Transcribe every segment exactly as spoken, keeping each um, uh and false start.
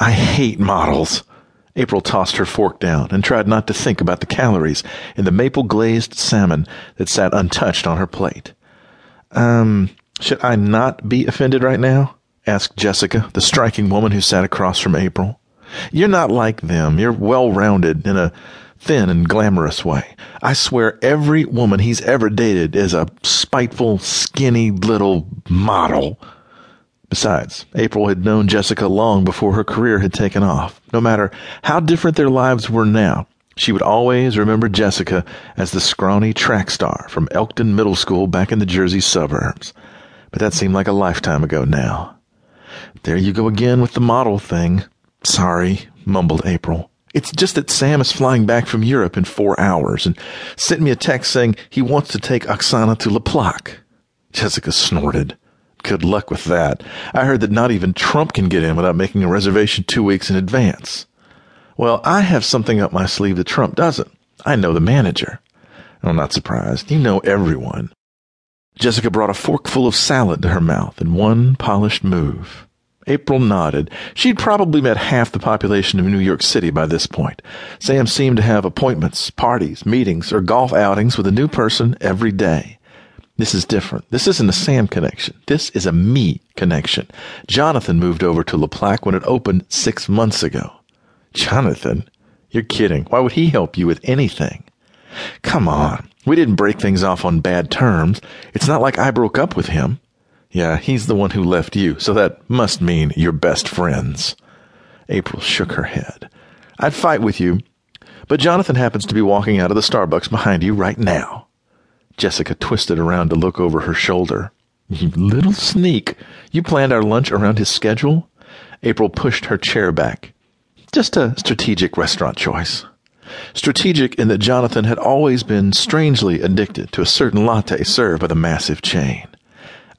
I hate models. April tossed her fork down and tried not to think about the calories in the maple-glazed salmon that sat untouched on her plate. Um, should I not be offended right now? Asked Jessica, the striking woman who sat across from April. You're not like them. You're well-rounded in a thin and glamorous way. I swear every woman he's ever dated is a spiteful, skinny little model. Besides, April had known Jessica long before her career had taken off. No matter how different their lives were now, she would always remember Jessica as the scrawny track star from Elkton Middle School back in the Jersey suburbs. But that seemed like a lifetime ago now. There you go again with the model thing. Sorry, mumbled April. It's just that Sam is flying back from Europe in four hours and sent me a text saying he wants to take Oksana to La Plaque. Jessica snorted. Good luck with that. I heard that not even Trump can get in without making a reservation two weeks in advance. Well, I have something up my sleeve that Trump doesn't. I know the manager. I'm not surprised. You know everyone. Jessica brought a forkful of salad to her mouth in one polished move. April nodded. She'd probably met half the population of New York City by this point. Sam seemed to have appointments, parties, meetings, or golf outings with a new person every day. This is different. This isn't a Sam connection. This is a me connection. Jonathan moved over to La Plaque when it opened six months ago. Jonathan? You're kidding. Why would he help you with anything? Come on. We didn't break things off on bad terms. It's not like I broke up with him. Yeah, he's the one who left you, so that must mean you're best friends. April shook her head. I'd fight with you, but Jonathan happens to be walking out of the Starbucks behind you right now. Jessica twisted around to look over her shoulder. You little sneak. You planned our lunch around his schedule? April pushed her chair back. Just a strategic restaurant choice. Strategic in that Jonathan had always been strangely addicted to a certain latte served by the massive chain.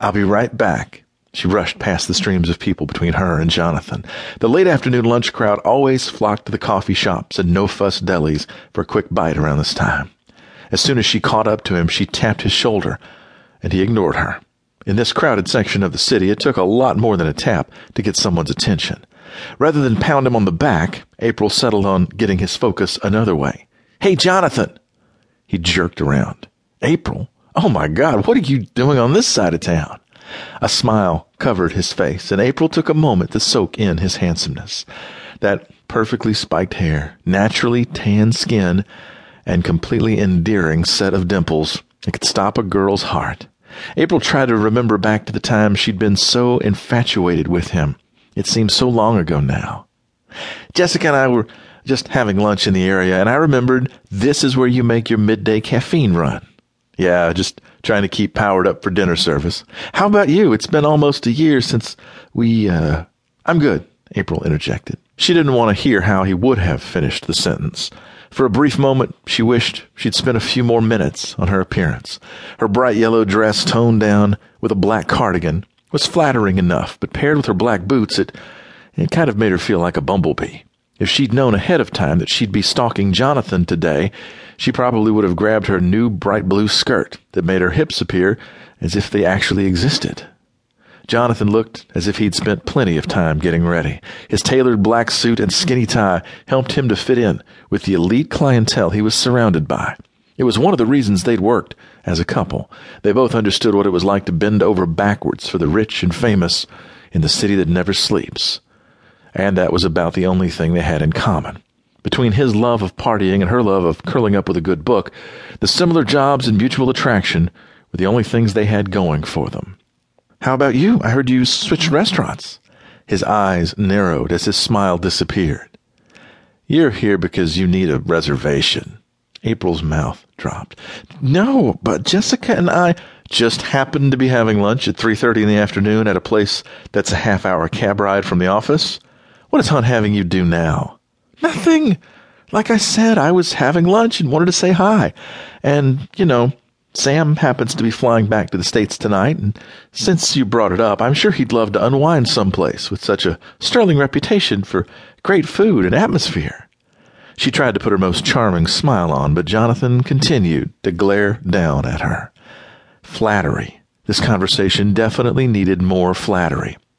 I'll be right back. She rushed past the streams of people between her and Jonathan. The late afternoon lunch crowd always flocked to the coffee shops and no-fuss delis for a quick bite around this time. As soon as she caught up to him, she tapped his shoulder, and he ignored her. In this crowded section of the city, it took a lot more than a tap to get someone's attention. Rather than pound him on the back, April settled on getting his focus another way. Hey, Jonathan! He jerked around. April? Oh, my God, what are you doing on this side of town? A smile covered his face, and April took a moment to soak in his handsomeness. That perfectly spiked hair, naturally tan skin, and completely endearing set of dimples that could stop a girl's heart. April tried to remember back to the time she'd been so infatuated with him. It seemed so long ago now. Jessica and I were just having lunch in the area, and I remembered this is where you make your midday caffeine run. Yeah, just trying to keep powered up for dinner service. How about you? It's been almost a year since we, uh... I'm good, April interjected. She didn't want to hear how he would have finished the sentence. For a brief moment, she wished she'd spent a few more minutes on her appearance. Her bright yellow dress, toned down with a black cardigan, was flattering enough, but paired with her black boots, it, it kind of made her feel like a bumblebee. If she'd known ahead of time that she'd be stalking Jonathan today, she probably would have grabbed her new bright blue skirt that made her hips appear as if they actually existed. Jonathan looked as if he'd spent plenty of time getting ready. His tailored black suit and skinny tie helped him to fit in with the elite clientele he was surrounded by. It was one of the reasons they'd worked as a couple. They both understood what it was like to bend over backwards for the rich and famous in the city that never sleeps. And that was about the only thing they had in common. Between his love of partying and her love of curling up with a good book, the similar jobs and mutual attraction were the only things they had going for them. How about you? I heard you switched restaurants. His eyes narrowed as his smile disappeared. You're here because you need a reservation. April's mouth dropped. No, but Jessica and I just happened to be having lunch at three thirty in the afternoon at a place that's a half-hour cab ride from the office. What is Hunt having you do now? Nothing. Like I said, I was having lunch and wanted to say hi. And, you know, Sam happens to be flying back to the States tonight, and since you brought it up, I'm sure he'd love to unwind someplace with such a sterling reputation for great food and atmosphere. She tried to put her most charming smile on, but Jonathan continued to glare down at her. Flattery. This conversation definitely needed more flattery.